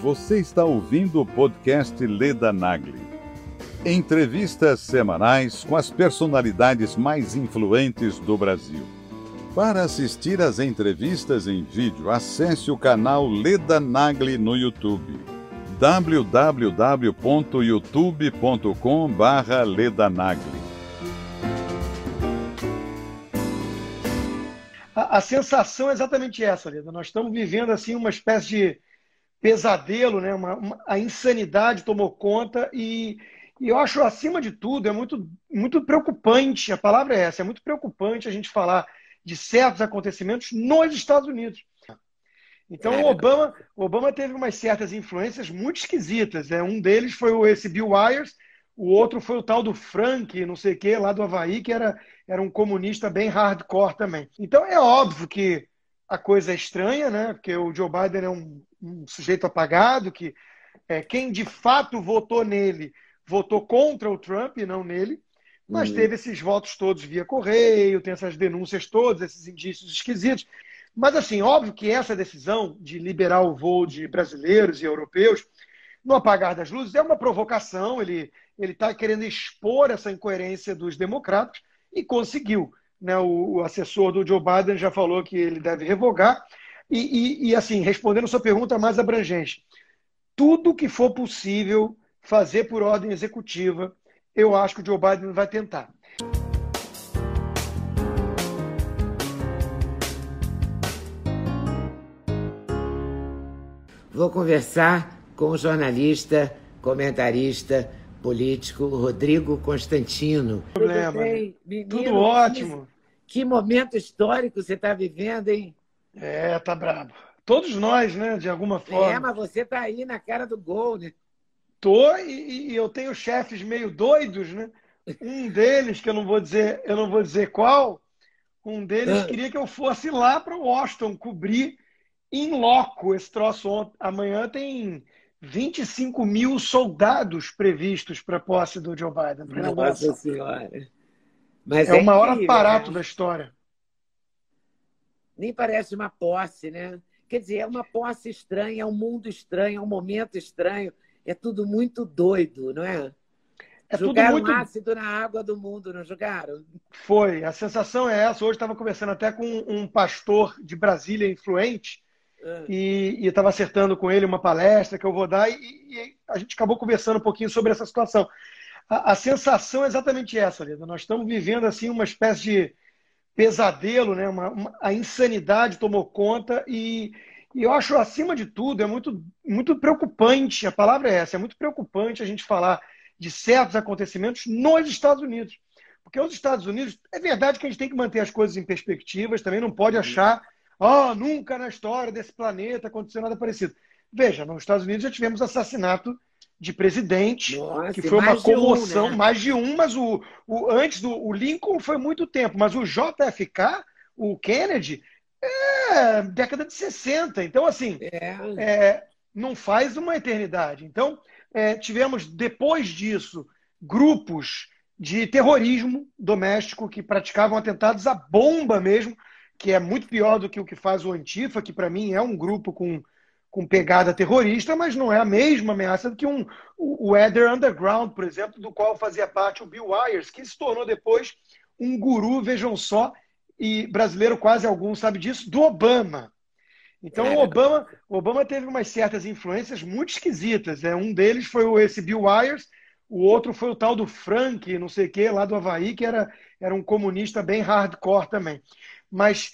Você está ouvindo o podcast Leda Nagli. Entrevistas semanais com as personalidades mais influentes do Brasil. Para assistir às entrevistas em vídeo, acesse o canal Leda Nagli no YouTube. www.youtube.com/ledanagli. A sensação é exatamente essa, Leda. Nós estamos vivendo assim uma espécie de pesadelo, né? A insanidade tomou conta e eu acho, acima de tudo, é muito preocupante, a palavra é essa, é muito preocupante a gente falar de certos acontecimentos nos Estados Unidos. Então o Obama teve umas certas influências muito esquisitas, né? Um deles foi esse Bill Ayers, o outro foi o tal do Frank, não sei o que, lá do Havaí, que era um comunista bem hardcore também. Então é óbvio que a coisa é estranha, né? Porque o Joe Biden é um sujeito apagado, que quem de fato votou nele, votou contra o Trump e não nele, mas teve esses votos todos via correio, tem essas denúncias todas, esses indícios esquisitos. Mas, assim, óbvio que essa decisão de liberar o voo de brasileiros e europeus no apagar das luzes é uma provocação. Ele está querendo expor essa incoerência dos democratas e conseguiu, né? O assessor do Joe Biden já falou que ele deve revogar. E assim, respondendo a sua pergunta mais abrangente, tudo que for possível fazer por ordem executiva, eu acho que o Joe Biden vai tentar. Vou conversar com o jornalista, comentarista, político Rodrigo Constantino. Tudo bem, menino? Tudo ótimo. Que momento histórico você está vivendo, hein? Tá brabo. Todos nós, né, de alguma forma. Mas você tá aí na cara do gol, né? Tô, e eu tenho chefes meio doidos, né? Um deles, que eu não vou dizer qual, um deles queria que eu fosse lá para Washington cobrir in loco esse troço. Amanhã tem 25 mil soldados previstos para a posse do Joe Biden. Nossa Senhora. Mas é o maior aparato da história. Nem parece uma posse, né? Quer dizer, é uma posse estranha, é um mundo estranho, é um momento estranho. É tudo muito doido, não é? Jogaram tudo muito ácido na água do mundo, não jogaram? Foi, a sensação é essa. Hoje estava conversando até com um pastor de Brasília influente e estava acertando com ele uma palestra que eu vou dar e a gente acabou conversando um pouquinho sobre essa situação. A sensação é exatamente essa, Leda. Nós estamos vivendo assim uma espécie de pesadelo, né? A insanidade tomou conta e eu acho, acima de tudo, é muito preocupante, a palavra é essa, é muito preocupante a gente falar de certos acontecimentos nos Estados Unidos. Porque os Estados Unidos, é verdade que a gente tem que manter as coisas em perspectivas, também não pode achar, nunca na história desse planeta aconteceu nada parecido. Veja, nos Estados Unidos já tivemos assassinato de presidente, que foi uma comoção, né? Mais de um, mas antes do Lincoln foi muito tempo, mas o JFK, o Kennedy, década de 60. Então, assim, não faz uma eternidade. Então, tivemos, depois disso, grupos de terrorismo doméstico que praticavam atentados à bomba mesmo, que é muito pior do que o que faz o Antifa, que, para mim, é um grupo com pegada terrorista, mas não é a mesma ameaça do que o Weather Underground, por exemplo, do qual fazia parte o Bill Ayers, que se tornou depois um guru, vejam só, e brasileiro quase algum sabe disso, do Obama. Então o Obama teve umas certas influências muito esquisitas, né? Um deles foi esse Bill Ayers, o outro foi o tal do Frank, não sei o que, lá do Havaí, que era um comunista bem hardcore também. Mas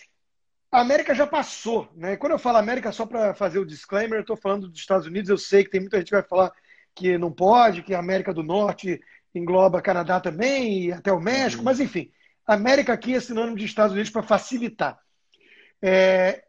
a América já passou, né? E quando eu falo América, só para fazer o disclaimer, eu estou falando dos Estados Unidos, eu sei que tem muita gente que vai falar que não pode, que a América do Norte engloba Canadá também, e até o México, mas enfim, América aqui é sinônimo de Estados Unidos para facilitar.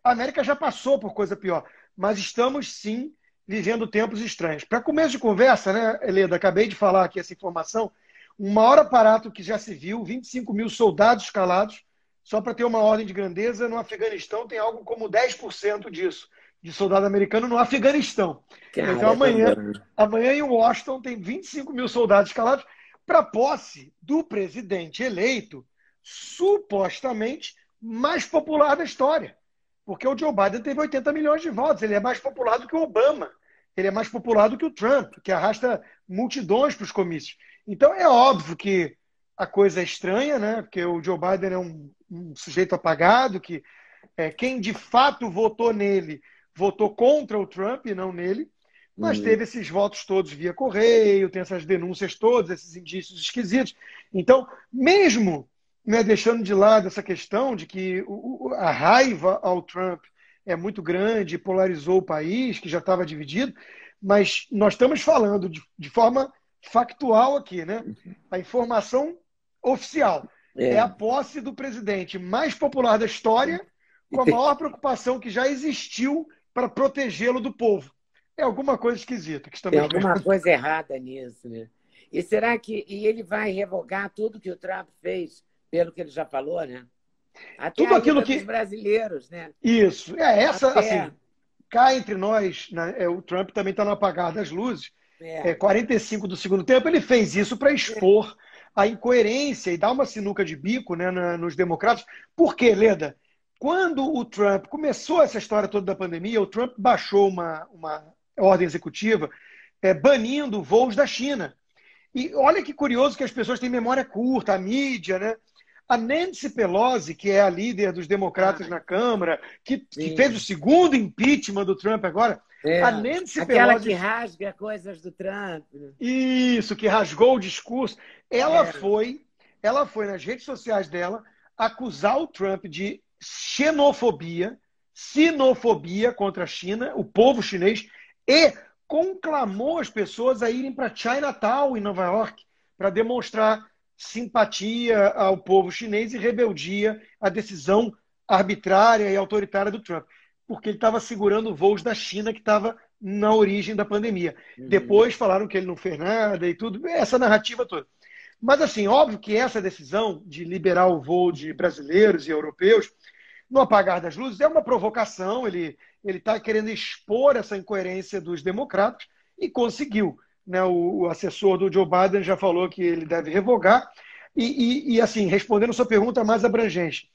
A América já passou por coisa pior, mas estamos, sim, vivendo tempos estranhos. Para começo de conversa, né, Leda, acabei de falar aqui essa informação, o maior aparato que já se viu, 25 mil soldados escalados, só para ter uma ordem de grandeza, no Afeganistão tem algo como 10% disso, de soldado americano no Afeganistão. Caramba. Então amanhã em Washington tem 25 mil soldados escalados para posse do presidente eleito, supostamente mais popular da história, porque o Joe Biden teve 80 milhões de votos, ele é mais popular do que o Obama, Ele é mais popular do que o Trump, que arrasta multidões para os comícios. Então é óbvio que a coisa é estranha, né? Porque o Joe Biden é um sujeito apagado, que quem de fato votou nele votou contra o Trump e não nele, mas teve esses votos todos via correio, tem essas denúncias todas, esses indícios esquisitos. Então, mesmo deixando de lado essa questão de que a raiva ao Trump é muito grande, polarizou o país, que já estava dividido, mas nós estamos falando de forma factual aqui, né? A informação oficial é a posse do presidente mais popular da história, com a maior preocupação que já existiu para protegê-lo do povo. É alguma coisa esquisita. Que estamos vendo. Alguma coisa errada nisso, né? E será que ele vai revogar tudo que o Trump fez, pelo que ele já falou, né? Até tudo aquilo que os brasileiros, né? Isso. Assim, cá entre nós, né? O Trump também está no apagar das luzes. 45 do segundo tempo, ele fez isso para expor a incoerência e dar uma sinuca de bico, né, nos democratas. Por quê, Leda? Quando o Trump começou essa história toda da pandemia, o Trump baixou uma ordem executiva banindo voos da China. E olha que curioso que as pessoas têm memória curta, a mídia, né? A Nancy Pelosi, que é a líder dos democratas na Câmara, que fez o segundo impeachment do Trump agora. A Nancy Pelosi, que rasga coisas do Trump. Isso, que rasgou o discurso. Ela foi nas redes sociais dela acusar o Trump de xenofobia, sinofobia contra a China, o povo chinês, e conclamou as pessoas a irem para Chinatown, em Nova York, para demonstrar simpatia ao povo chinês e rebeldia à decisão arbitrária e autoritária do Trump, porque ele estava segurando voos da China, que estava na origem da pandemia. Depois falaram que ele não fez nada e tudo, essa narrativa toda. Mas, assim, óbvio que essa decisão de liberar o voo de brasileiros e europeus, no apagar das luzes, é uma provocação. Ele está querendo expor essa incoerência dos democratas e conseguiu. Né? O assessor do Joe Biden já falou que ele deve revogar. E assim, respondendo a sua pergunta mais abrangente,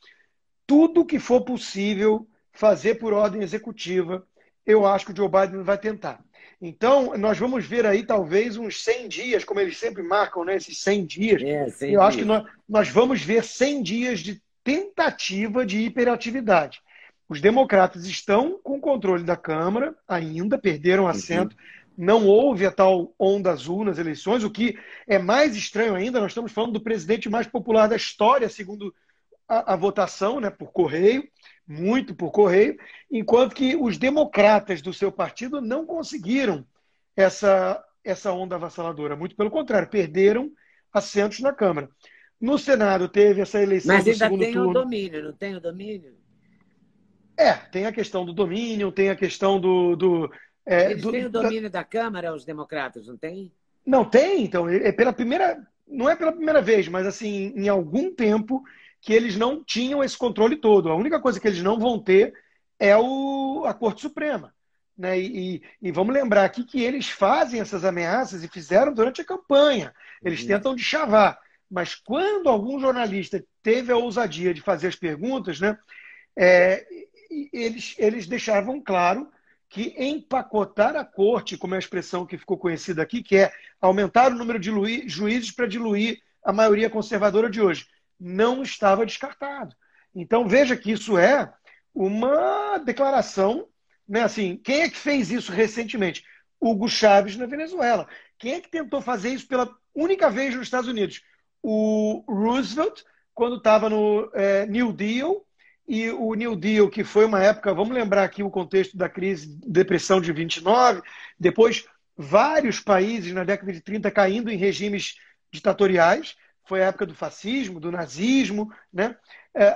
tudo que for possível fazer por ordem executiva, eu acho que o Joe Biden vai tentar. Então, nós vamos ver aí talvez uns 100 dias, como eles sempre marcam, né? Esses 100 dias. Eu acho que nós vamos ver 100 dias de tentativa de hiperatividade. Os democratas estão com controle da Câmara ainda, perderam assento. Não houve a tal onda azul nas eleições, o que é mais estranho ainda. Nós estamos falando do presidente mais popular da história, segundo a votação, né? Por correio. Muito por correio, enquanto que os democratas do seu partido não conseguiram essa onda avassaladora. Muito pelo contrário, perderam assentos na Câmara. No Senado teve essa eleição do segundo turno. Mas ainda tem o domínio, não tem o domínio? Tem a questão do domínio, tem a questão do eles têm o domínio da Câmara, os democratas, não tem? Não tem, então. Não é pela primeira vez, mas assim, em algum tempo que eles não tinham esse controle todo. A única coisa que eles não vão ter é a Corte Suprema. Né? E vamos lembrar aqui que eles fazem essas ameaças e fizeram durante a campanha. Eles tentam deschavar. Mas quando algum jornalista teve a ousadia de fazer as perguntas, né, eles deixavam claro que empacotar a corte, como é a expressão que ficou conhecida aqui, que é aumentar o número de juízes para diluir a maioria conservadora de hoje, não estava descartado. Então, veja que isso é uma declaração, né? Assim, quem é que fez isso recentemente? Hugo Chávez na Venezuela. Quem é que tentou fazer isso pela única vez nos Estados Unidos? O Roosevelt, quando estava no New Deal, e o New Deal, que foi uma época, vamos lembrar aqui o contexto da crise, depressão de 29, depois vários países na década de 30 caindo em regimes ditatoriais. Foi a época do fascismo, do nazismo, né?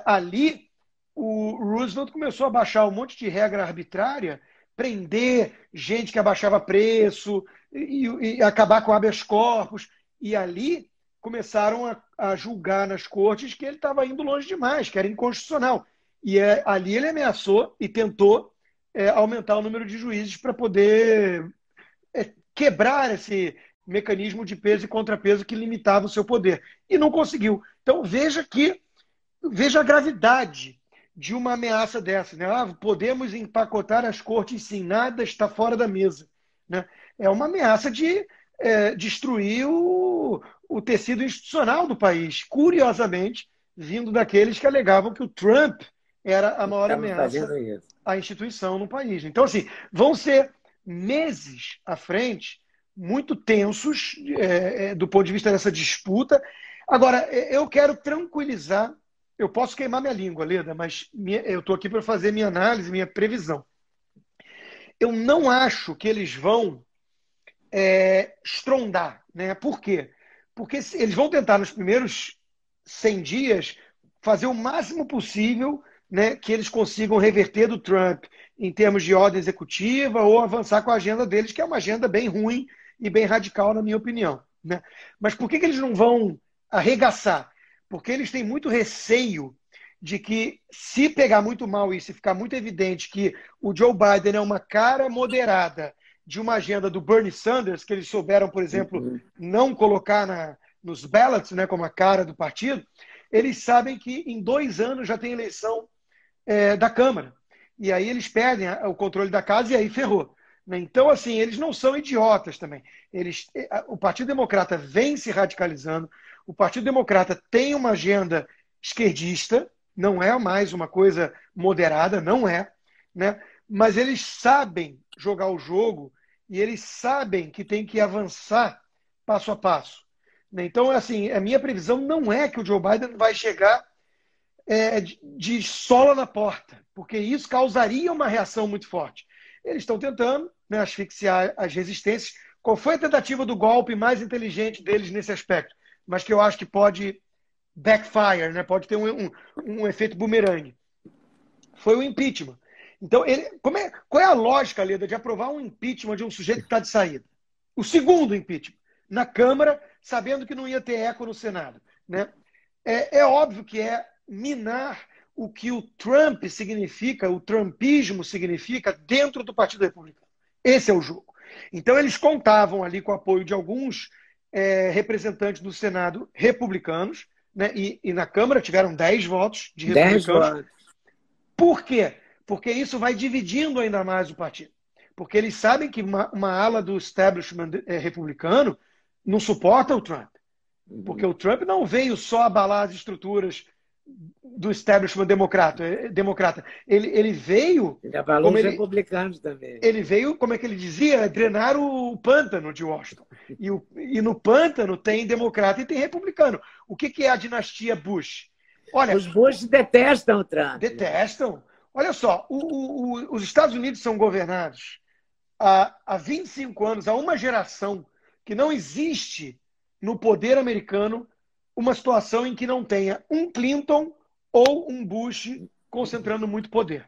Ali, o Roosevelt começou a baixar um monte de regra arbitrária, prender gente que abaixava preço e acabar com habeas corpus. E ali começaram a julgar nas cortes que ele estava indo longe demais, que era inconstitucional. E ali ele ameaçou e tentou aumentar o número de juízes para poder quebrar esse mecanismo de peso e contrapeso que limitava o seu poder. E não conseguiu. Então, veja a gravidade de uma ameaça dessa. Né? Podemos empacotar as cortes, sim, nada está fora da mesa. né? É uma ameaça de destruir o tecido institucional do país, curiosamente, vindo daqueles que alegavam que o Trump era a maior ameaça à instituição no país. Então, assim, vão ser meses à frente muito tensos do ponto de vista dessa disputa. Agora, eu quero tranquilizar, eu posso queimar minha língua, Leda, mas eu estou aqui para fazer minha análise, minha previsão. Eu não acho que eles vão estrondar, né? Por quê? Porque eles vão tentar, nos primeiros 100 dias, fazer o máximo possível, né, que eles consigam reverter do Trump em termos de ordem executiva ou avançar com a agenda deles, que é uma agenda bem ruim e bem radical, na minha opinião, né? Mas por que eles não vão arregaçar? Porque eles têm muito receio de que, se pegar muito mal isso e ficar muito evidente que o Joe Biden é uma cara moderada de uma agenda do Bernie Sanders, que eles souberam, por exemplo, não colocar nos ballots, né, como a cara do partido, eles sabem que em 2 anos já tem eleição da Câmara. E aí eles perdem o controle da casa e aí ferrou, né? Então, assim, eles não são idiotas também. O Partido Democrata vem se radicalizando, o Partido Democrata tem uma agenda esquerdista, não é mais uma coisa moderada, não é, né? Mas eles sabem jogar o jogo e eles sabem que tem que avançar passo a passo, né? Então, assim, a minha previsão não é que o Joe Biden vai chegar de sola na porta, porque isso causaria uma reação muito forte. Eles estão tentando, né, asfixiar as resistências. Qual foi a tentativa do golpe mais inteligente deles nesse aspecto? Mas que eu acho que pode backfire, né? Pode ter um efeito bumerangue. Foi o impeachment. Então, qual é a lógica, Leda, de aprovar um impeachment de um sujeito que está de saída? O segundo impeachment, na Câmara, sabendo que não ia ter eco no Senado, né? É óbvio que é minar o que o Trump significa, o trumpismo significa dentro do Partido Republicano. Esse é o jogo. Então, eles contavam ali com o apoio de alguns representantes do Senado republicanos, né? E na Câmara tiveram 10 votos de republicanos. 10 votos. Por quê? Porque isso vai dividindo ainda mais o partido. Porque eles sabem que uma ala do establishment republicano não suporta o Trump. Porque o Trump não veio só abalar as estruturas do establishment democrata. Ele veio... Ele abalou os republicanos também. Ele veio, como é que ele dizia? Drenar o pântano de Washington. E no pântano tem democrata e tem republicano. O que é a dinastia Bush? Olha, os Bush detestam o Trump. Detestam. Olha só, os Estados Unidos são governados há 25 anos, há uma geração, que não existe no poder americano uma situação em que não tenha um Clinton ou um Bush concentrando muito poder.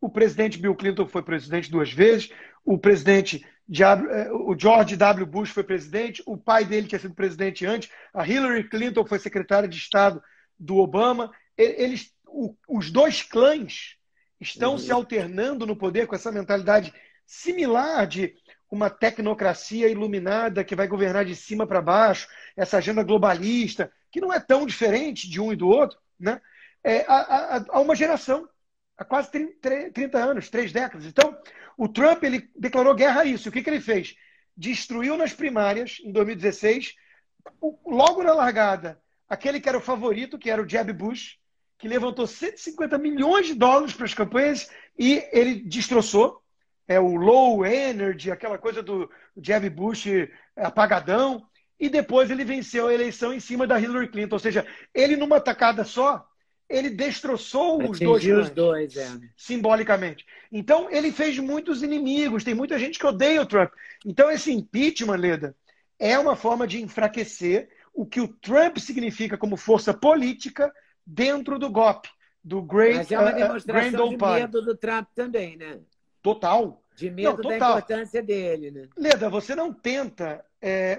O presidente Bill Clinton foi presidente 2 vezes, o George W. Bush foi presidente, o pai dele tinha sido presidente antes, a Hillary Clinton foi secretária de Estado do Obama. Os 2 clãs estão se alternando no poder com essa mentalidade similar de uma tecnocracia iluminada que vai governar de cima para baixo, essa agenda globalista, que não é tão diferente de um e do outro, né? Há uma geração, há quase 30 anos, 3 décadas. Então, o Trump, ele declarou guerra a isso. O que ele fez? Destruiu nas primárias, em 2016, logo na largada, aquele que era o favorito, que era o Jeb Bush, que levantou 150 milhões de dólares para as campanhas e ele destroçou. O low energy, aquela coisa do Jeb Bush apagadão. E depois ele venceu a eleição em cima da Hillary Clinton. Ou seja, ele, numa tacada só, ele destroçou os dois simbolicamente. Então, ele fez muitos inimigos. Tem muita gente que odeia o Trump. Então, esse impeachment, Leda, é uma forma de enfraquecer o que o Trump significa como força política dentro do GOP, do Great Mas é uma demonstração de medo do Trump também, né? Total. De medo da importância dele, né? Leda, você não tenta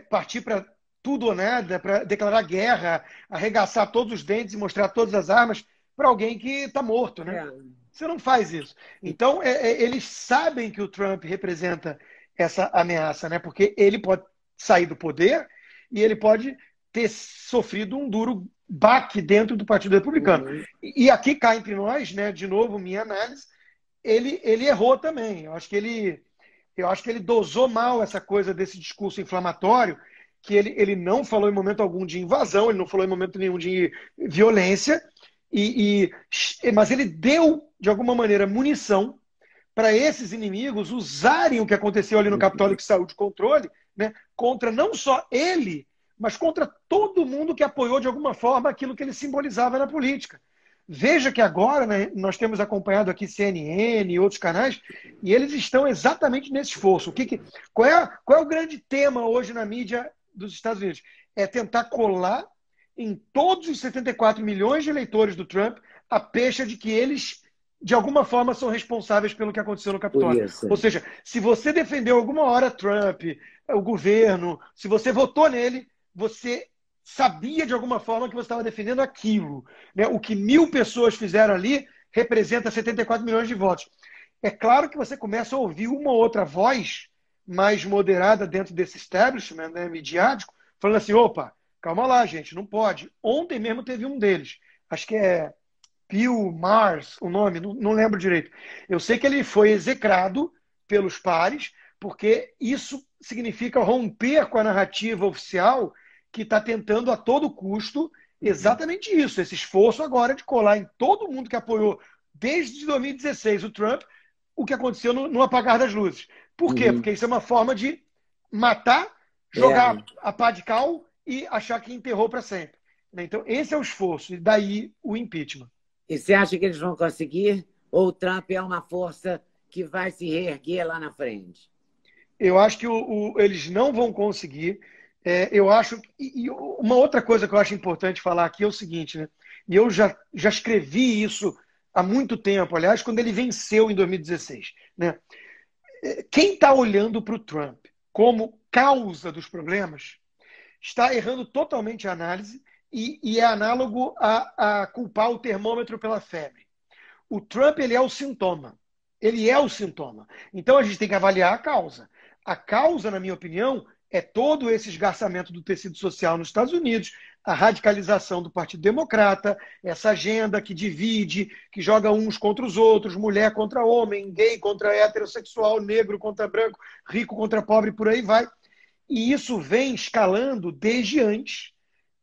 partir para tudo ou nada, para declarar guerra, arregaçar todos os dentes e mostrar todas as armas para alguém que está morto, né? Você não faz isso. Então, eles sabem que o Trump representa essa ameaça, né? Porque ele pode sair do poder e ele pode ter sofrido um duro baque dentro do Partido Republicano. E aqui cai entre nós, né, de novo, minha análise, ele errou também. Eu acho que ele, Eu acho que ele dosou mal essa coisa desse discurso inflamatório, que ele não falou em momento algum de invasão, ele não falou em momento nenhum de violência, mas ele deu, de alguma maneira, munição para esses inimigos usarem o que aconteceu ali no Capitólio, que saiu de controle, né, contra não só ele, mas contra todo mundo que apoiou, de alguma forma, aquilo que ele simbolizava na política. Veja que agora, né, nós temos acompanhado aqui CNN e outros canais, e eles estão exatamente nesse esforço. Qual é o grande tema hoje na mídia dos Estados Unidos? É tentar colar em todos os 74 milhões de eleitores do Trump a pecha de que eles, de alguma forma, são responsáveis pelo que aconteceu no Capitólio. Ou seja, se você defendeu alguma hora Trump, o governo, se você votou nele, você sabia de alguma forma que você estava defendendo aquilo, né? O que 1.000 pessoas fizeram ali representa 74 milhões de votos. É claro que você começa a ouvir uma outra voz mais moderada dentro desse establishment, né, midiático, falando assim, opa, calma lá, gente, não pode. Ontem mesmo teve um deles, acho que é Bill Ayers, o nome, não lembro direito. Eu sei que ele foi execrado pelos pares, porque isso significa romper com a narrativa oficial que está tentando a todo custo exatamente isso, esse esforço agora de colar em todo mundo que apoiou desde 2016 o Trump, o que aconteceu no apagar das luzes. Por quê? Porque isso é uma forma de matar, jogar a pá de cal e achar que enterrou para sempre. Então, esse é o esforço, e daí o impeachment. E você acha que eles vão conseguir? Ou o Trump é uma força que vai se reerguer lá na frente? Eu acho que eles não vão conseguir. Eu acho e uma outra coisa que eu acho importante falar aqui é o seguinte, né? E eu já escrevi isso há muito tempo, aliás, quando ele venceu em 2016, né? Quem está olhando para o Trump como causa dos problemas está errando totalmente a análise e é análogo a culpar o termômetro pela febre. O Trump, ele é o sintoma. Ele é o sintoma. Então a gente tem que avaliar a causa. A causa, na minha opinião, é todo esse esgarçamento do tecido social nos Estados Unidos, a radicalização do Partido Democrata, essa agenda que divide, que joga uns contra os outros, mulher contra homem, gay contra heterossexual, negro contra branco, rico contra pobre, por aí vai. E isso vem escalando desde antes,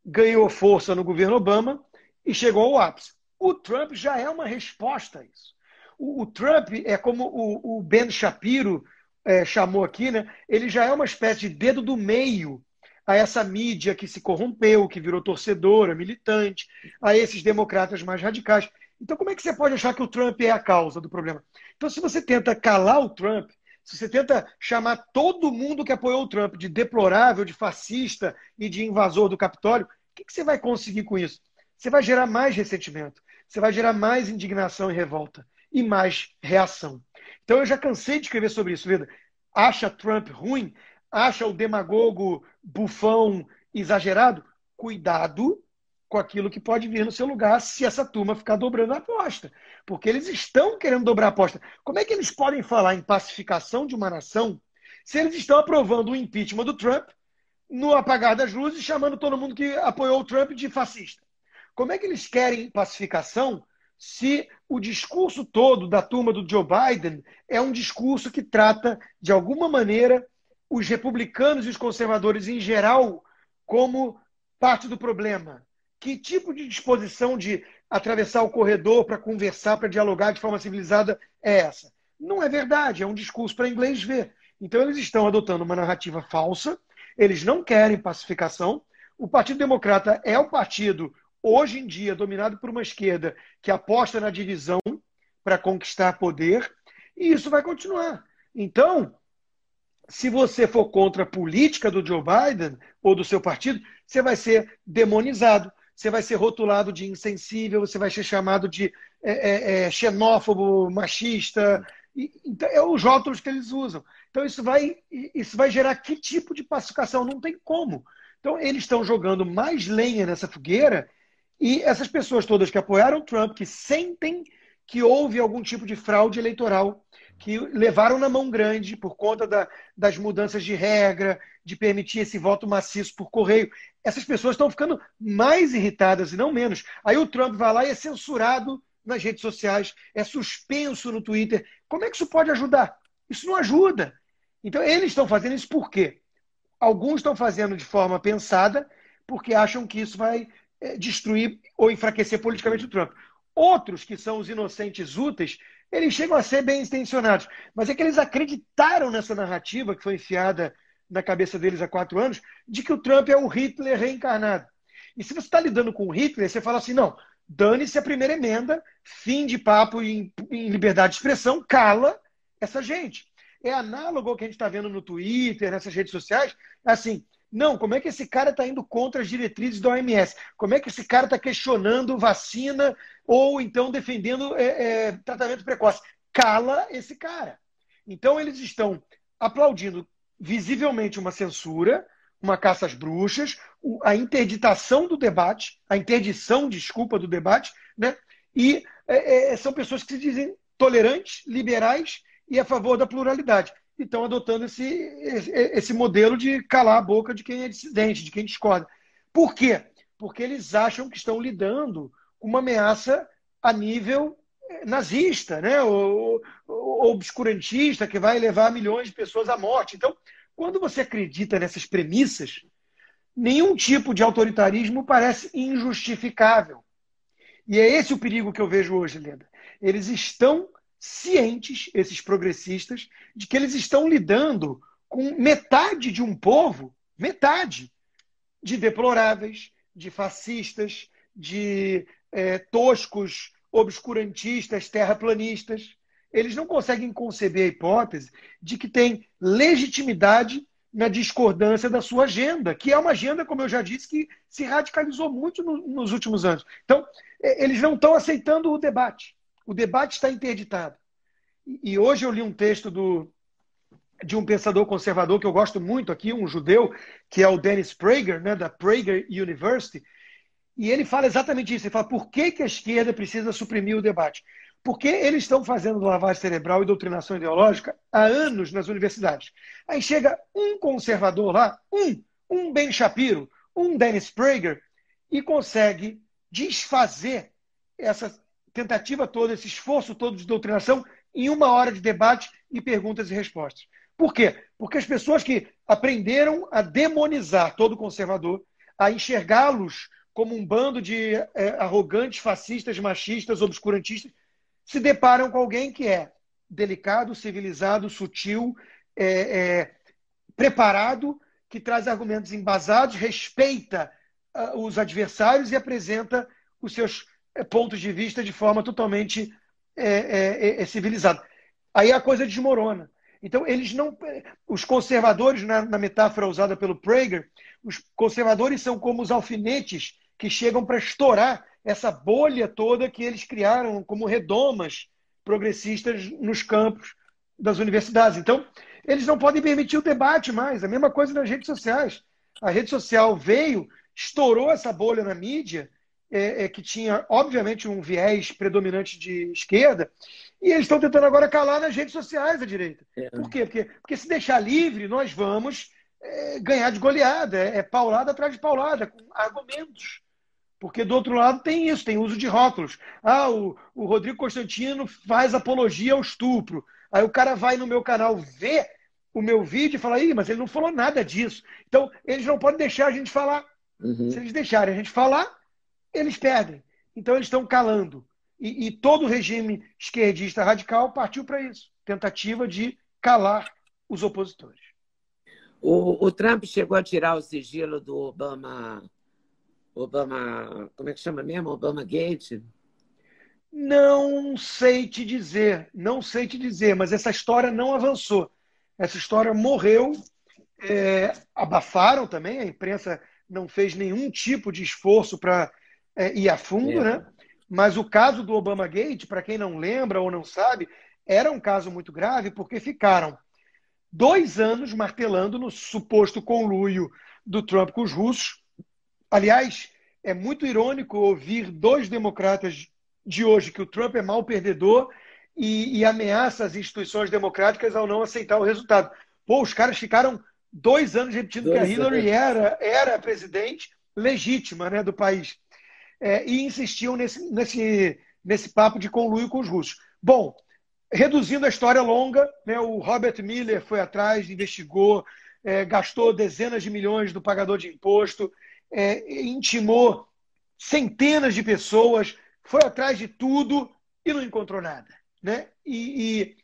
ganhou força no governo Obama e chegou ao ápice. O Trump já é uma resposta a isso. O Trump é como o Ben Shapiro chamou aqui, né? Ele já é uma espécie de dedo do meio a essa mídia que se corrompeu, que virou torcedora, militante, a esses democratas mais radicais. Então, como é que você pode achar que o Trump é a causa do problema? Então, se você tenta calar o Trump, se você tenta chamar todo mundo que apoiou o Trump de deplorável, de fascista e de invasor do Capitólio, o que você vai conseguir com isso? Você vai gerar mais ressentimento, você vai gerar mais indignação e revolta e mais reação. Então, eu já cansei de escrever sobre isso, Leda. Acha Trump ruim? Acha o demagogo bufão exagerado? Cuidado com aquilo que pode vir no seu lugar se essa turma ficar dobrando a aposta. Porque eles estão querendo dobrar a aposta. Como é que eles podem falar em pacificação de uma nação se eles estão aprovando o impeachment do Trump no apagar das luzes, chamando todo mundo que apoiou o Trump de fascista? Como é que eles querem pacificação se o discurso todo da turma do Joe Biden é um discurso que trata, de alguma maneira, os republicanos e os conservadores em geral como parte do problema? Que tipo de disposição de atravessar o corredor para conversar, para dialogar de forma civilizada é essa? Não é verdade, é um discurso para inglês ver. Então eles estão adotando uma narrativa falsa, eles não querem pacificação. O Partido Democrata é o partido hoje em dia dominado por uma esquerda que aposta na divisão para conquistar poder, e isso vai continuar. Então, se você for contra a política do Joe Biden ou do seu partido, você vai ser demonizado, você vai ser rotulado de insensível, você vai ser chamado de xenófobo, machista. Então, é os rótulos que eles usam. Então, isso vai gerar que tipo de pacificação? Não tem como. Então, eles estão jogando mais lenha nessa fogueira. E essas pessoas todas que apoiaram o Trump, que sentem que houve algum tipo de fraude eleitoral, que levaram na mão grande por conta das mudanças de regra, de permitir esse voto maciço por correio, essas pessoas estão ficando mais irritadas e não menos. Aí o Trump vai lá e é censurado nas redes sociais, é suspenso no Twitter. Como é que isso pode ajudar? Isso não ajuda. Então, eles estão fazendo isso por quê? Alguns estão fazendo de forma pensada porque acham que isso vai destruir ou enfraquecer politicamente o Trump. Outros, que são os inocentes úteis, eles chegam a ser bem intencionados. Mas é que eles acreditaram nessa narrativa que foi enfiada na cabeça deles há 4 anos, de que o Trump é o Hitler reencarnado. E se você está lidando com o Hitler, você fala assim, não, dane-se a primeira emenda, fim de papo em liberdade de expressão, cala essa gente. É análogo ao que a gente está vendo no Twitter, nessas redes sociais, assim, não, como é que esse cara está indo contra as diretrizes da OMS? Como é que esse cara está questionando vacina ou então defendendo tratamento precoce? Cala esse cara. Então eles estão aplaudindo visivelmente uma censura, uma caça às bruxas, a interditação do debate, a interdição, desculpa, do debate, né? E são pessoas que se dizem tolerantes, liberais e a favor da pluralidade. E estão adotando esse modelo de calar a boca de quem é dissidente, de quem discorda. Por quê? Porque eles acham que estão lidando com uma ameaça a nível nazista, né? Ou obscurantista, que vai levar milhões de pessoas à morte. Então, quando você acredita nessas premissas, nenhum tipo de autoritarismo parece injustificável. E é esse o perigo que eu vejo hoje, Leda. Eles estão cientes, esses progressistas, de que eles estão lidando com metade de um povo, metade, de deploráveis, de fascistas, de toscos, obscurantistas, terraplanistas. Eles não conseguem conceber a hipótese de que tem legitimidade na discordância da sua agenda, que é uma agenda, como eu já disse, que se radicalizou muito nos últimos anos. Então, eles não estão aceitando o debate. O debate está interditado. E hoje eu li um texto de um pensador conservador que eu gosto muito aqui, um judeu, que é o Dennis Prager, né, da Prager University, e ele fala exatamente isso. Ele fala, por que que a esquerda precisa suprimir o debate? Porque eles estão fazendo lavagem cerebral e doutrinação ideológica há anos nas universidades. Aí chega um conservador lá, um Ben Shapiro, um Dennis Prager, e consegue desfazer essa tentativa toda, esse esforço todo de doutrinação em 1 hora de debate e perguntas e respostas. Por quê? Porque as pessoas que aprenderam a demonizar todo conservador, a enxergá-los como um bando de arrogantes, fascistas, machistas, obscurantistas, se deparam com alguém que é delicado, civilizado, sutil, preparado, que traz argumentos embasados, respeita os adversários e apresenta os seus pontos de vista de forma totalmente civilizada. Aí a coisa desmorona. Então, eles não... Os conservadores, na metáfora usada pelo Prager, os conservadores são como os alfinetes que chegam para estourar essa bolha toda que eles criaram como redomas progressistas nos campos das universidades. Então, eles não podem permitir o debate mais. A mesma coisa nas redes sociais. A rede social veio, estourou essa bolha na mídia, que tinha, obviamente, um viés predominante de esquerda, e eles estão tentando agora calar nas redes sociais a direita. Por quê? Porque se deixar livre, nós vamos ganhar de goleada, paulada atrás de paulada, com argumentos. Porque do outro lado tem isso, tem uso de rótulos. Ah, o Rodrigo Constantino faz apologia ao estupro. Aí o cara vai no meu canal ver o meu vídeo e fala, ih, mas ele não falou nada disso. Então, eles não podem deixar a gente falar. Uhum. Se eles deixarem a gente falar, eles perdem. Então, eles estão calando. E todo o regime esquerdista radical partiu para isso. Tentativa de calar os opositores. O Trump chegou a tirar o sigilo do Obama, como é que chama mesmo? Obama Gate? Não sei te dizer, mas essa história não avançou. Essa história morreu, abafaram também, a imprensa não fez nenhum tipo de esforço para ir a fundo, né? Mas o caso do Obama Gate, para quem não lembra ou não sabe, era um caso muito grave porque ficaram 2 anos martelando no suposto conluio do Trump com os russos. Aliás, é muito irônico ouvir 2 democratas de hoje que o Trump é mau perdedor e ameaça as instituições democráticas ao não aceitar o resultado. Pô, os caras ficaram 2 anos repetindo que a Hillary era a presidente legítima, né, do país. E insistiam nesse papo de conluio com os russos. Bom, Reduzindo a história longa, né, o Robert Miller foi atrás, investigou, gastou dezenas de milhões do pagador de imposto, intimou centenas de pessoas, foi atrás de tudo e não encontrou nada, né? E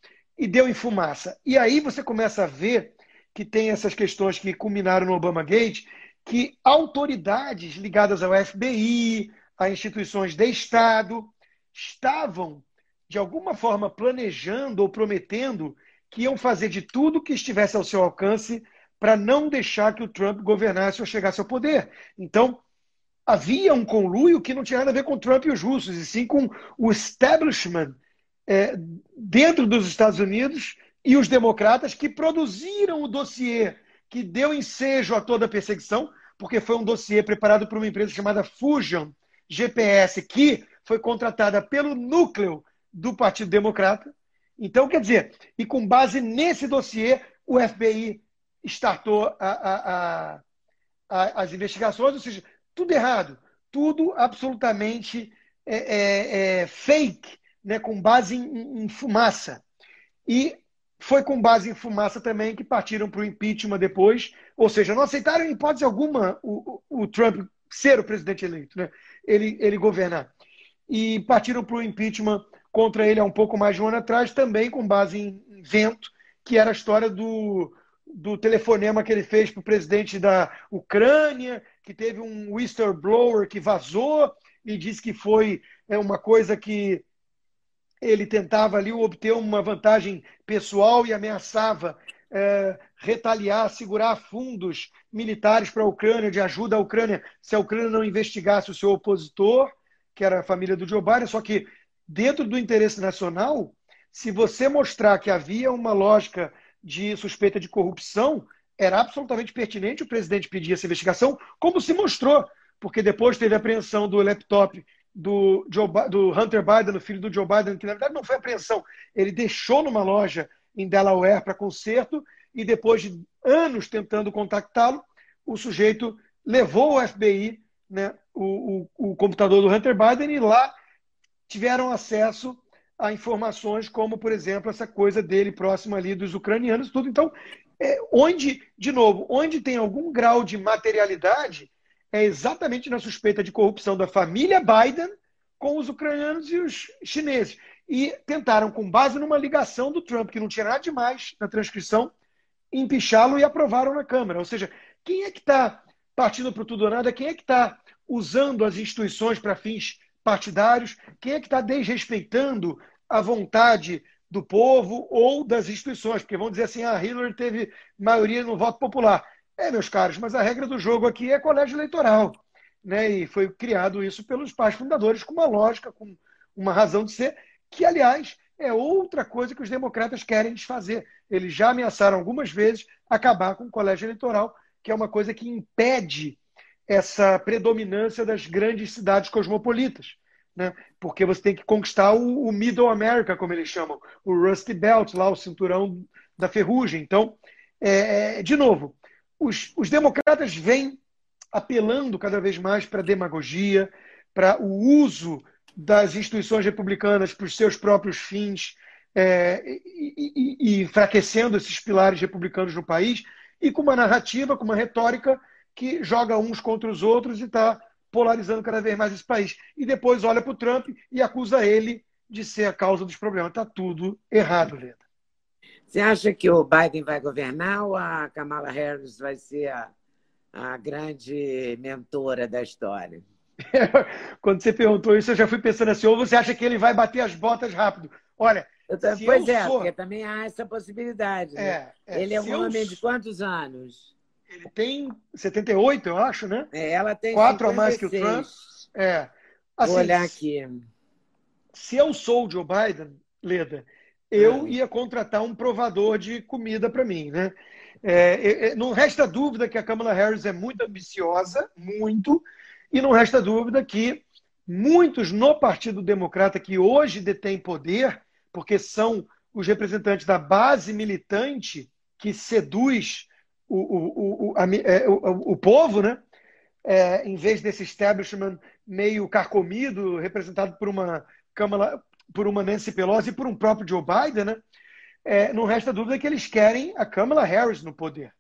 deu em fumaça. E aí você começa a ver que tem essas questões que culminaram no Obamagate, que autoridades ligadas ao FBI, a instituições de Estado, estavam, de alguma forma, planejando ou prometendo que iam fazer de tudo que estivesse ao seu alcance para não deixar que o Trump governasse ou chegasse ao poder. Então, havia um conluio que não tinha nada a ver com o Trump e os russos, e sim com o establishment dentro dos Estados Unidos e os democratas que produziram o dossiê que deu ensejo a toda a perseguição, porque foi um dossiê preparado por uma empresa chamada Fusion GPS, que foi contratada pelo núcleo do Partido Democrata. Então, quer dizer, e com base nesse dossiê, o FBI startou as investigações, ou seja, tudo errado, tudo absolutamente fake, né, com base em fumaça. E foi com base em fumaça também que partiram para o impeachment depois, ou seja, não aceitaram em hipótese alguma o Trump ser o presidente eleito, né? Ele governar. E partiram para o impeachment contra ele há um pouco mais de um ano atrás, também com base em vento, que era a história do telefonema que ele fez para o presidente da Ucrânia, que teve um whistleblower que vazou e disse que foi uma coisa que ele tentava ali obter uma vantagem pessoal e ameaçava retaliar, segurar fundos militares para a Ucrânia, de ajuda à Ucrânia, se a Ucrânia não investigasse o seu opositor, que era a família do Joe Biden. Só que dentro do interesse nacional, se você mostrar que havia uma lógica de suspeita de corrupção, era absolutamente pertinente o presidente pedir essa investigação, como se mostrou, porque depois teve a apreensão do laptop do Hunter Biden, o filho do Joe Biden, que na verdade não foi apreensão, ele deixou numa loja em Delaware para conserto, e depois de anos tentando contactá-lo, o sujeito levou ao FBI, né, o computador do Hunter Biden, e lá tiveram acesso a informações como, por exemplo, essa coisa dele próxima ali dos ucranianos, tudo. Então, onde tem algum grau de materialidade é exatamente na suspeita de corrupção da família Biden com os ucranianos e os chineses. E tentaram, com base numa ligação do Trump, que não tinha nada demais na transcrição, empichá-lo e aprovaram na Câmara. Ou seja, quem é que está partindo para o tudo ou nada? Quem é que está usando as instituições para fins partidários? Quem é que está desrespeitando a vontade do povo ou das instituições? Porque vão dizer assim, a Hillary teve maioria no voto popular. Meus caros, mas a regra do jogo aqui é colégio eleitoral, né? E foi criado isso pelos pais fundadores com uma lógica, com uma razão de ser, que, aliás, é outra coisa que os democratas querem desfazer. Eles já ameaçaram algumas vezes acabar com o colégio eleitoral, que é uma coisa que impede essa predominância das grandes cidades cosmopolitas, né? Porque você tem que conquistar o Middle America, como eles chamam, o Rust Belt, lá o cinturão da ferrugem. Então, de novo, os democratas vêm apelando cada vez mais para a demagogia, para o uso das instituições republicanas para os seus próprios fins, e enfraquecendo esses pilares republicanos no país, e com uma narrativa, com uma retórica que joga uns contra os outros e está polarizando cada vez mais esse país. E depois olha para o Trump e acusa ele de ser a causa dos problemas. Está tudo errado, Leda. Você acha que o Biden vai governar ou a Kamala Harris vai ser a grande mentora da história? Quando você perguntou isso, eu já fui pensando assim, ou você acha que ele vai bater as botas rápido? Olha, porque também há essa possibilidade. Né? Ele é um homem de quantos anos? Ele tem 78, eu acho, né? Ela tem 4 a mais que o Trump. Assim, vou olhar aqui. Se eu sou o Joe Biden, Leda, eu ia contratar um provador de comida para mim, né? Não resta dúvida que a Kamala Harris é muito ambiciosa, muito, e não resta dúvida que muitos no Partido Democrata que hoje detém poder, porque são os representantes da base militante que seduz o povo, né? Em vez desse establishment meio carcomido, representado por uma Câmara, por uma Nancy Pelosi e por um próprio Joe Biden, né? Não resta dúvida que eles querem a Kamala Harris no poder.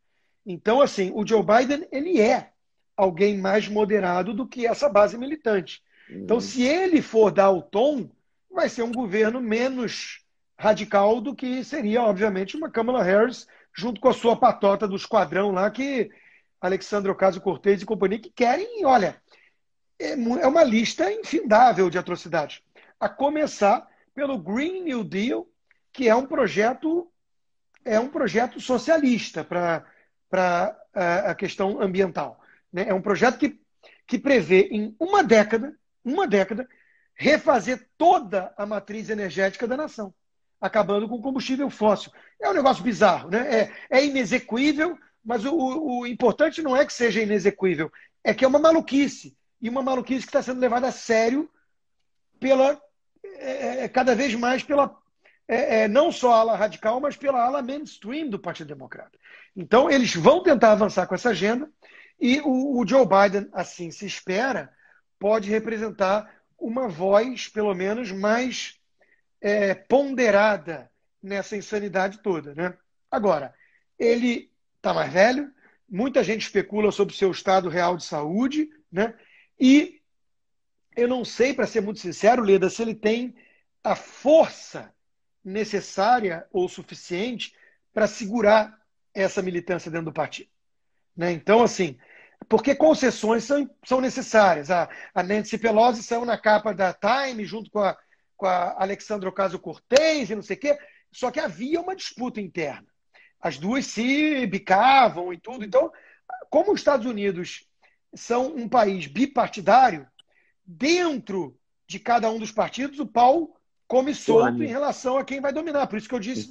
Então, assim, o Joe Biden, ele é alguém mais moderado do que essa base militante. Então, se ele for dar o tom, vai ser um governo menos radical do que seria, obviamente, uma Kamala Harris junto com a sua patota do esquadrão lá, que Alexandra Ocasio-Cortez e companhia, que querem, olha, é uma lista infindável de atrocidades. A começar pelo Green New Deal, que é um projeto socialista para a questão ambiental, né? É um projeto que prevê, em uma década, refazer toda a matriz energética da nação, acabando com o combustível fóssil. É um negócio bizarro, né? É inexequível, mas o importante não é que seja inexequível, é que é uma maluquice, e uma maluquice que está sendo levada a sério cada vez mais pela não só a ala radical, mas pela ala mainstream do Partido Democrata. Então, eles vão tentar avançar com essa agenda, e o Joe Biden, assim se espera, pode representar uma voz, pelo menos, mais ponderada nessa insanidade toda, né? Agora, ele está mais velho, muita gente especula sobre o seu estado real de saúde, né? E eu não sei, para ser muito sincero, Leda, se ele tem a força necessária ou suficiente para segurar essa militância dentro do partido, né? Então, assim, porque concessões são necessárias. A Nancy Pelosi saiu na capa da Time junto com a Alexandra Ocasio-Cortez e não sei o quê, só que havia uma disputa interna. As duas se bicavam e tudo. Então, como os Estados Unidos são um país bipartidário, dentro de cada um dos partidos, o pau come solto em relação a quem vai dominar. Por isso que eu disse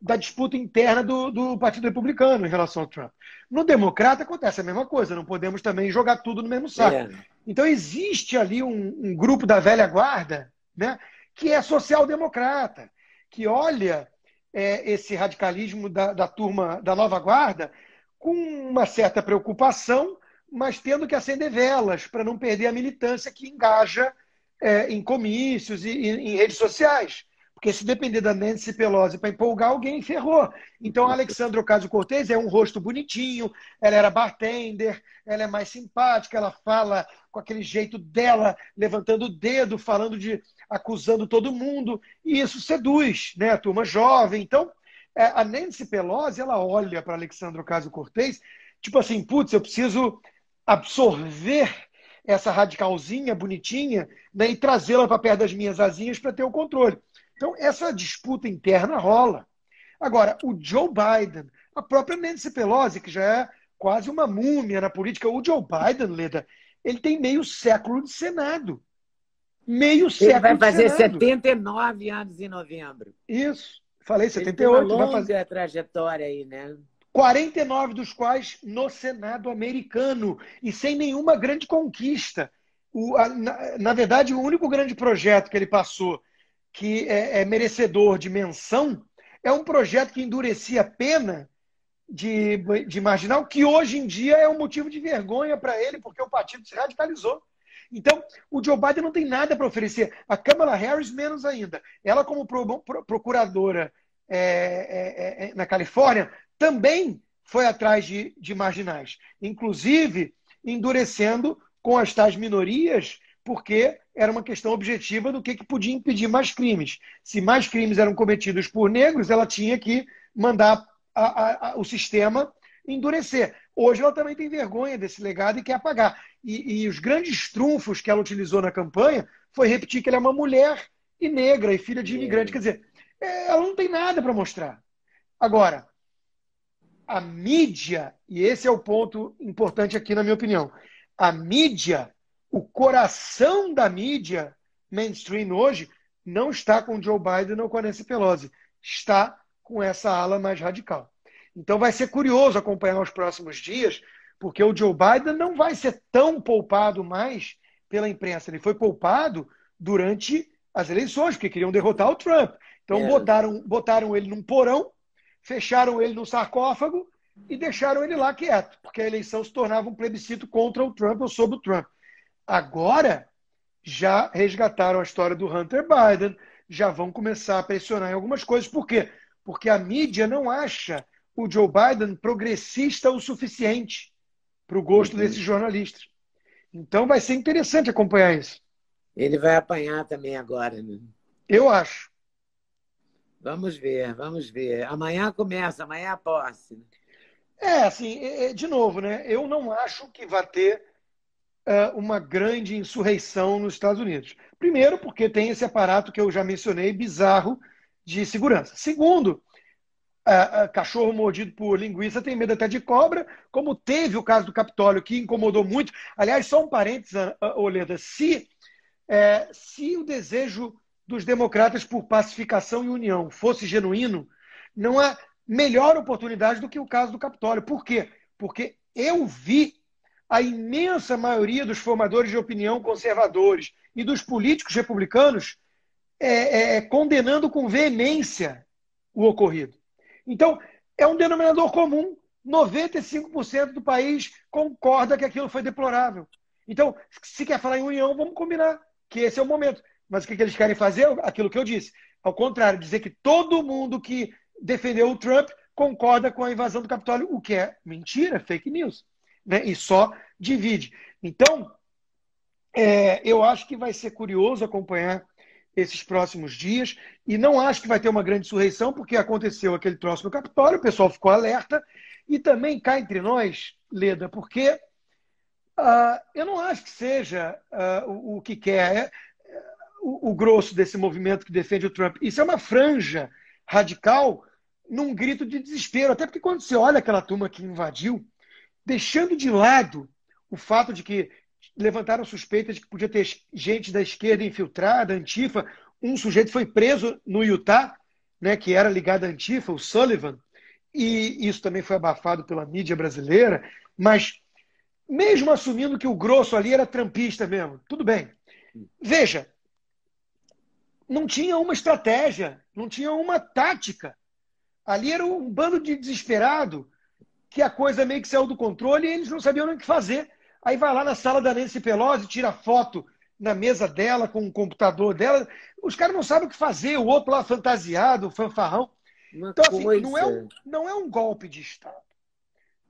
da disputa interna do Partido Republicano em relação ao Trump. No Democrata acontece a mesma coisa. Não podemos também jogar tudo no mesmo saco. Então existe ali um grupo da velha guarda, né, que é social-democrata, que olha esse radicalismo da turma da nova guarda com uma certa preocupação, mas tendo que acender velas para não perder a militância que engaja em comícios e em redes sociais. Porque se depender da Nancy Pelosi para empolgar alguém, ferrou. Então, a Alexandra Ocasio-Cortez é um rosto bonitinho, ela era bartender, ela é mais simpática, ela fala com aquele jeito dela, levantando o dedo, acusando todo mundo, e isso seduz, né, a turma jovem. Então, a Nancy Pelosi, ela olha para a Alexandra Ocasio-Cortez, tipo assim, putz, eu preciso absorver essa radicalzinha bonitinha, né, e trazê-la para perto das minhas asinhas para ter o controle. Então, essa disputa interna rola. Agora, o Joe Biden, a própria Nancy Pelosi, que já é quase uma múmia na política, o Joe Biden, Leda, ele tem meio século de Senado. Meio século de Senado. Ele vai fazer 79 anos em novembro. Isso. Falei 78. Ele tem uma longa trajetória aí, né? 49 dos quais no Senado americano, e sem nenhuma grande conquista. Na verdade, o único grande projeto que ele passou que é merecedor de menção é um projeto que endurecia a pena de marginal, que hoje em dia é um motivo de vergonha para ele, porque o partido se radicalizou. Então, o Joe Biden não tem nada para oferecer. A Kamala Harris, menos ainda. Ela, como procuradora na Califórnia, também foi atrás de marginais, inclusive endurecendo com as tais minorias, porque era uma questão objetiva do que podia impedir mais crimes. Se mais crimes eram cometidos por negros, ela tinha que mandar o sistema endurecer. Hoje ela também tem vergonha desse legado e quer apagar. E os grandes trunfos que ela utilizou na campanha foi repetir que ela é uma mulher e negra e filha de imigrante. Quer dizer, ela não tem nada para mostrar. Agora, a mídia, e esse é o ponto importante aqui na minha opinião, a mídia, o coração da mídia mainstream hoje, não está com o Joe Biden ou com a Nancy Pelosi, está com essa ala mais radical. Então vai ser curioso acompanhar os próximos dias, porque o Joe Biden não vai ser tão poupado mais pela imprensa. Ele foi poupado durante as eleições, porque queriam derrotar o Trump. Então botaram ele num porão, fecharam ele no sarcófago e deixaram ele lá quieto, porque a eleição se tornava um plebiscito contra o Trump ou sobre o Trump. Agora, já resgataram a história do Hunter Biden, já vão começar a pressionar em algumas coisas. Por quê? Porque a mídia não acha o Joe Biden progressista o suficiente para o gosto desses jornalistas. Então vai ser interessante acompanhar isso. Ele vai apanhar também agora, né? Eu acho. Vamos ver, vamos ver. Amanhã começa, amanhã é a posse. É, assim, de novo, né? Eu não acho que vai ter uma grande insurreição nos Estados Unidos. Primeiro, porque tem esse aparato que eu já mencionei, bizarro, de segurança. Segundo, cachorro mordido por linguiça tem medo até de cobra, como teve o caso do Capitólio, que incomodou muito. Aliás, só um parênteses, Leda, se o desejo dos democratas por pacificação e união fosse genuíno, não há melhor oportunidade do que o caso do Capitólio. Por quê? Porque eu vi a imensa maioria dos formadores de opinião conservadores e dos políticos republicanos condenando com veemência o ocorrido. Então, é um denominador comum. 95% do país concorda que aquilo foi deplorável. Então, se quer falar em união, vamos combinar que esse é o momento. Mas o que eles querem fazer é aquilo que eu disse. Ao contrário, dizer que todo mundo que defendeu o Trump concorda com a invasão do Capitólio, o que é mentira, fake news, né? E só divide. Então, eu acho que vai ser curioso acompanhar esses próximos dias, e não acho que vai ter uma grande insurreição, porque aconteceu aquele troço no Capitólio, o pessoal ficou alerta, e também cá entre nós, Leda, porque eu não acho que seja o que quer o grosso desse movimento que defende o Trump. Isso é uma franja radical num grito de desespero, até porque quando você olha aquela turma que invadiu, deixando de lado o fato de que levantaram suspeitas de que podia ter gente da esquerda infiltrada, Antifa. Um sujeito foi preso no Utah, né, que era ligado à Antifa, o Sullivan, e isso também foi abafado pela mídia brasileira. Mas, mesmo assumindo que o grosso ali era trampista mesmo, tudo bem. Veja, não tinha uma estratégia, não tinha uma tática. Ali era um bando de desesperado que a coisa meio que saiu do controle e eles não sabiam nem o que fazer. Aí vai lá na sala da Nancy Pelosi, tira foto na mesa dela, com o computador dela. Os caras não sabem o que fazer, o outro lá fantasiado, fanfarrão. Então, assim, não é um golpe de Estado.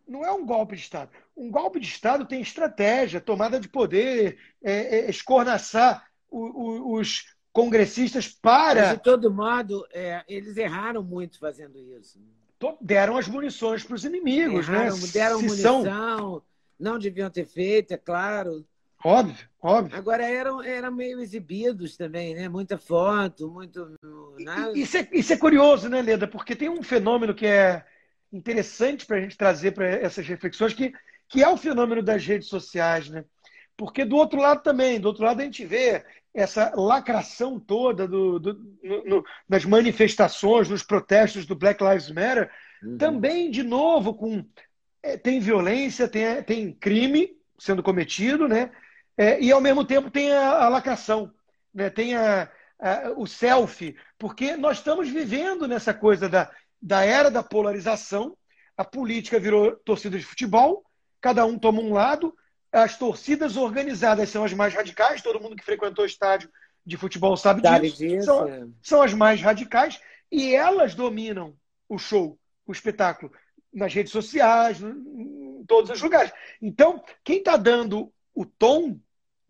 Não é um golpe de Estado. Um golpe de Estado tem estratégia, tomada de poder, escornaçar os congressistas para... Mas, de todo modo, eles erraram muito fazendo isso. Deram as munições para os inimigos. Erraram, né? Deram munição... Não deviam ter feito, é claro. Óbvio, óbvio. Agora eram meio exibidos também, né? Muita foto, muito... Isso é curioso, né, Leda? Porque tem um fenômeno que é interessante para a gente trazer para essas reflexões, que é o fenômeno das redes sociais, né? Porque do outro lado a gente vê essa lacração toda nas manifestações, nos protestos do Black Lives Matter, também, de novo, com... tem violência, tem crime sendo cometido, né? E, ao mesmo tempo, tem a lacração, né? Tem o selfie, porque nós estamos vivendo nessa coisa da era da polarização. A política virou torcida de futebol, cada um toma um lado, as torcidas organizadas são as mais radicais, todo mundo que frequentou estádio de futebol sabe disso. São as mais radicais e elas dominam o show, o espetáculo, nas redes sociais, em todos os lugares. Então, quem está dando o tom,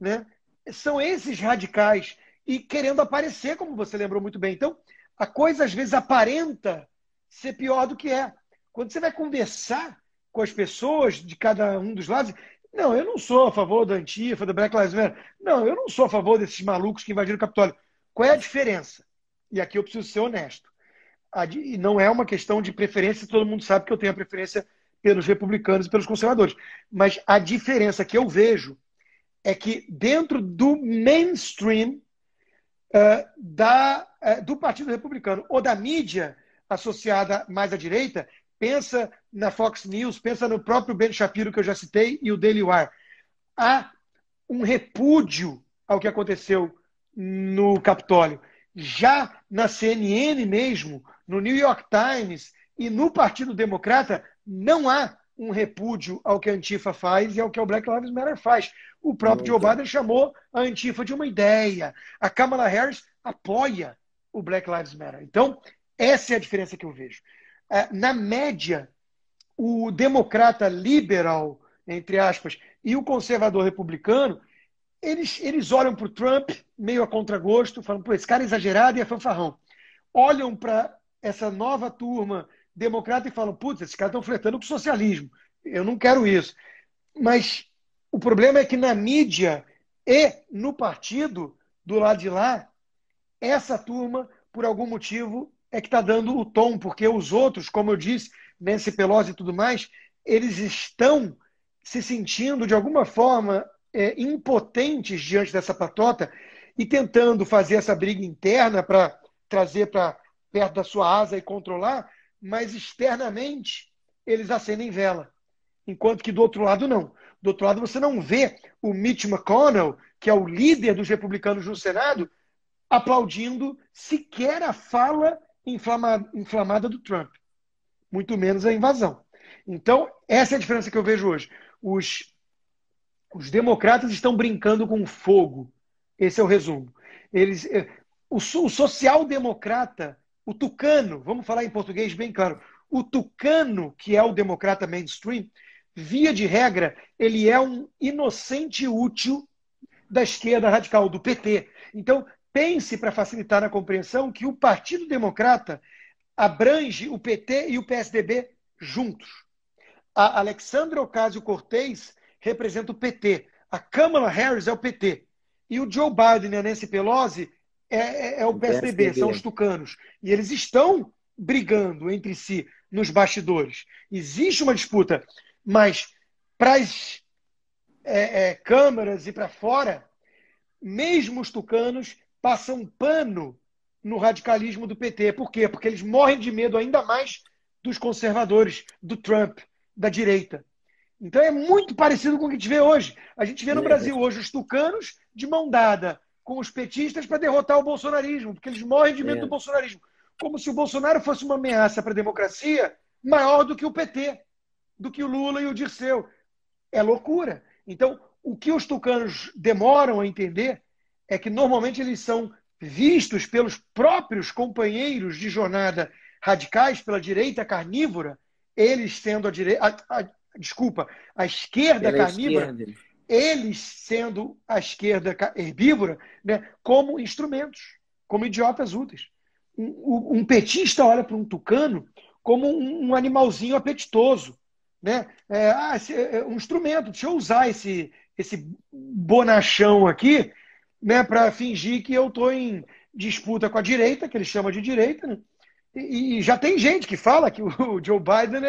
né, são esses radicais e querendo aparecer, como você lembrou muito bem. Então, a coisa às vezes aparenta ser pior do que é. Quando você vai conversar com as pessoas de cada um dos lados, não, eu não sou a favor da Antifa, da Black Lives Matter. Não, eu não sou a favor desses malucos que invadiram o Capitólio. Qual é a diferença? E aqui eu preciso ser honesto. E não é uma questão de preferência, todo mundo sabe que eu tenho a preferência pelos republicanos e pelos conservadores. Mas a diferença que eu vejo é que dentro do mainstream do Partido Republicano ou da mídia associada mais à direita, pensa na Fox News, pensa no próprio Ben Shapiro, que eu já citei, e o Daily Wire. Há um repúdio ao que aconteceu no Capitólio. Já na CNN mesmo, no New York Times e no Partido Democrata, não há um repúdio ao que a Antifa faz e ao que o Black Lives Matter faz. O próprio Joe Biden chamou a Antifa de uma ideia. A Kamala Harris apoia o Black Lives Matter. Então, essa é a diferença que eu vejo. Na média, o democrata liberal, entre aspas, e o conservador republicano, eles olham para o Trump meio a contragosto, falando, pô, esse cara é exagerado e é fanfarrão. Olham para essa nova turma democrata e falam, putz, esses caras estão flertando com o socialismo. Eu não quero isso. Mas o problema é que na mídia e no partido, do lado de lá, essa turma, por algum motivo, é que está dando o tom, porque os outros, como eu disse, Nancy Pelosi e tudo mais, eles estão se sentindo, de alguma forma, impotentes diante dessa patota e tentando fazer essa briga interna para trazer para perto da sua asa e controlar, mas externamente eles acendem vela. Enquanto que do outro lado, não. Do outro lado, você não vê o Mitch McConnell, que é o líder dos republicanos no Senado, aplaudindo sequer a fala inflamada do Trump, muito menos a invasão. Então, essa é a diferença que eu vejo hoje. Os democratas estão brincando com fogo. Esse é o resumo. O social-democrata, o tucano, vamos falar em português bem claro, o tucano, que é o democrata mainstream, via de regra, ele é um inocente útil da esquerda radical, do PT. Então, pense, para facilitar a compreensão, que o Partido Democrata abrange o PT e o PSDB juntos. A Alexandra Ocasio-Cortez representa o PT. A Kamala Harris é o PT. E o Joe Biden e a Nancy Pelosi é o PSDB, são os tucanos. E eles estão brigando entre si nos bastidores. Existe uma disputa, mas para as câmaras e para fora, mesmo os tucanos passam pano no radicalismo do PT. Por quê? Porque eles morrem de medo ainda mais dos conservadores, do Trump, da direita. Então é muito parecido com o que a gente vê hoje. A gente vê no Brasil hoje os tucanos de mão dada com os petistas para derrotar o bolsonarismo, porque eles morrem de medo do bolsonarismo. Como se o Bolsonaro fosse uma ameaça para a democracia maior do que o PT, do que o Lula e o Dirceu. É loucura. Então, o que os tucanos demoram a entender é que normalmente eles são vistos pelos próprios companheiros de jornada radicais pela direita carnívora, eles sendo a direita, desculpa, a esquerda carnívora, eles sendo a esquerda herbívora, né, como instrumentos, como idiotas úteis. Um petista olha para um tucano como um animalzinho apetitoso, né? Um instrumento, deixa eu usar esse bonachão aqui, né, para fingir que eu estou em disputa com a direita, que ele chama de direita, né? E já tem gente que fala que o Joe Biden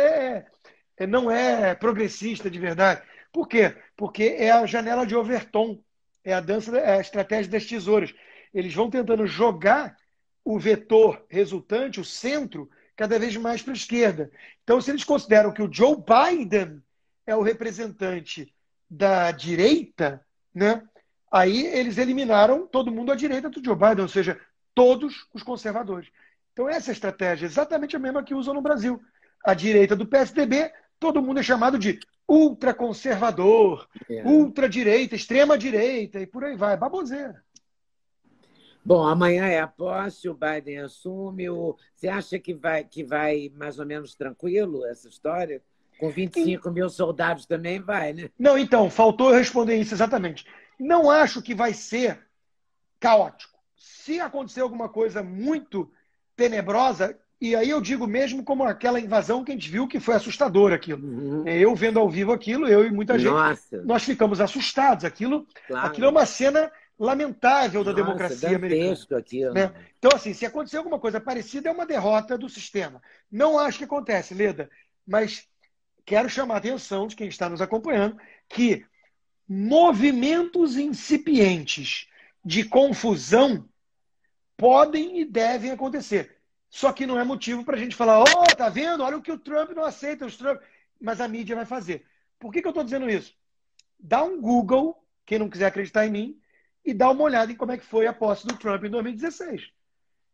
não é progressista de verdade. Por quê? Porque é a janela de Overton, é a estratégia das tesouras. Eles vão tentando jogar o vetor resultante, o centro, cada vez mais para a esquerda. Então, se eles consideram que o Joe Biden é o representante da direita, né? Aí eles eliminaram todo mundo à direita do Joe Biden, ou seja, todos os conservadores. Então essa estratégia é exatamente a mesma que usam no Brasil. À direita do PSDB, todo mundo é chamado de ultraconservador, ultradireita, extrema-direita, e por aí vai, baboseira. Bom, amanhã é a posse, o Biden assume. Você acha que vai mais ou menos tranquilo essa história? Com 25 mil soldados também vai, né? Não, então, faltou eu responder isso exatamente. Não acho que vai ser caótico. Se acontecer alguma coisa muito tenebrosa, e aí eu digo mesmo como aquela invasão que a gente viu, que foi assustadora aquilo. Eu vendo ao vivo aquilo, eu e muita gente, nós ficamos assustados. Aquilo é uma cena lamentável da democracia americana. Né? Então, assim, se acontecer alguma coisa parecida, é uma derrota do sistema. Não acho que acontece, Leda, mas quero chamar a atenção de quem está nos acompanhando que movimentos incipientes de confusão podem e devem acontecer. Só que não é motivo para a gente falar, oh, tá vendo? Olha o que o Trump não aceita. Os Trump... Mas a mídia vai fazer. Por que eu estou dizendo isso? Dá um Google, quem não quiser acreditar em mim, e dá uma olhada em como é que foi a posse do Trump em 2016.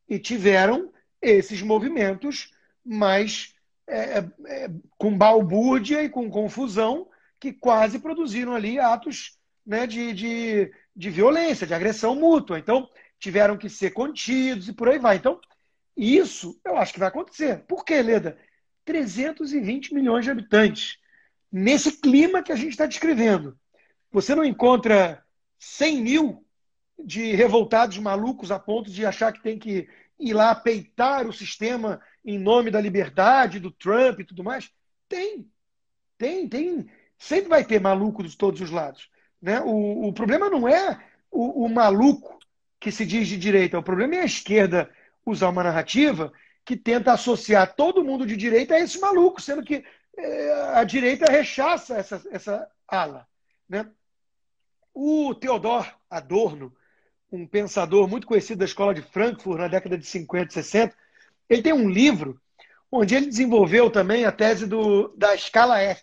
E tiveram esses movimentos mais com balbúrdia e com confusão, que quase produziram ali atos, né, de violência, de agressão mútua. Então, tiveram que ser contidos e por aí vai. Então, isso eu acho que vai acontecer. Por quê, Leda? 320 milhões de habitantes. Nesse clima que a gente está descrevendo. Você não encontra 100 mil de revoltados malucos a ponto de achar que tem que ir lá peitar o sistema em nome da liberdade, do Trump e tudo mais. Tem. Sempre vai ter maluco de todos os lados. Né? O problema não é o maluco que se diz de direita. O problema é a esquerda usar uma narrativa que tenta associar todo mundo de direita a esse maluco, sendo que a direita rechaça essa ala. Né? O Theodor Adorno, um pensador muito conhecido da escola de Frankfurt na década de 50 e 60, ele tem um livro onde ele desenvolveu também a tese da escala F,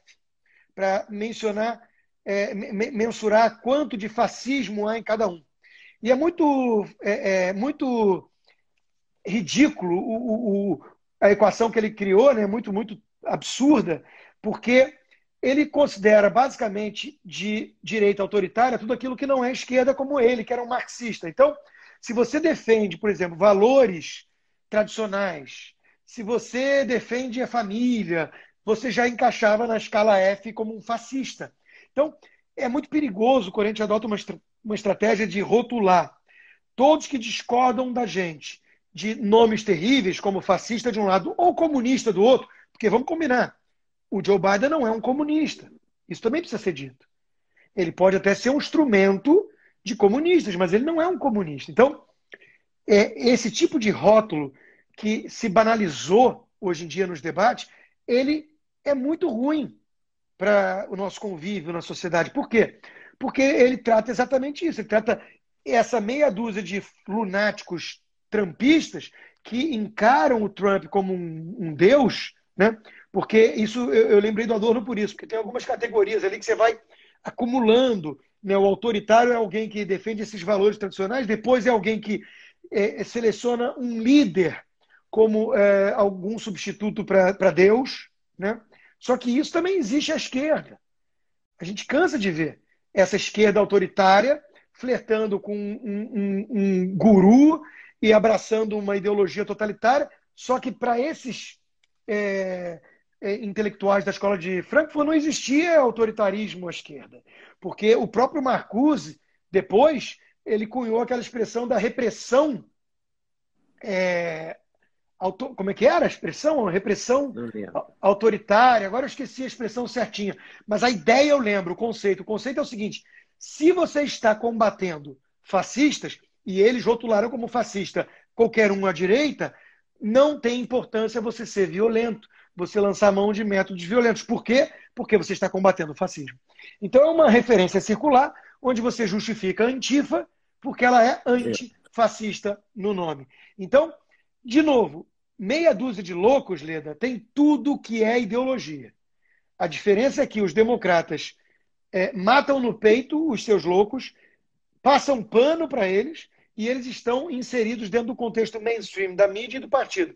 para mensurar quanto de fascismo há em cada um. E é muito ridículo a equação que ele criou, né? muito absurda, porque ele considera basicamente de direita autoritária tudo aquilo que não é esquerda, como ele, que era um marxista. Então, se você defende, por exemplo, valores tradicionais, se você defende a família, você já encaixava na escala F como um fascista. Então, é muito perigoso quando a gente adota uma estratégia de rotular todos que discordam da gente de nomes terríveis, como fascista de um lado ou comunista do outro, porque vamos combinar, o Joe Biden não é um comunista. Isso também precisa ser dito. Ele pode até ser um instrumento de comunistas, mas ele não é um comunista. Então, esse tipo de rótulo que se banalizou hoje em dia nos debates, ele é muito ruim para o nosso convívio na sociedade. Por quê? Porque ele trata exatamente isso. Ele trata essa meia dúzia de lunáticos trumpistas que encaram o Trump como um deus, né? Porque isso, eu lembrei do Adorno por isso, porque tem algumas categorias ali que você vai acumulando, né? O autoritário é alguém que defende esses valores tradicionais, depois é alguém que seleciona um líder como algum substituto para Deus, né? Só que isso também existe à esquerda. A gente cansa de ver essa esquerda autoritária flertando com um guru e abraçando uma ideologia totalitária, só que para esses intelectuais da escola de Frankfurt não existia autoritarismo à esquerda, porque o próprio Marcuse, depois, ele cunhou aquela expressão da repressão como é que era a expressão? Repressão autoritária. Agora eu esqueci a expressão certinha. Mas a ideia eu lembro, o conceito. O conceito é o seguinte: se você está combatendo fascistas, e eles rotularam como fascista qualquer um à direita, não tem importância você ser violento, você lançar mão de métodos violentos. Por quê? Porque você está combatendo o fascismo. Então é uma referência circular onde você justifica a Antifa porque ela é antifascista no nome. Então, de novo, meia dúzia de loucos, Leda, tem tudo que é ideologia. A diferença é que os democratas matam no peito os seus loucos, passam pano para eles e eles estão inseridos dentro do contexto mainstream da mídia e do partido.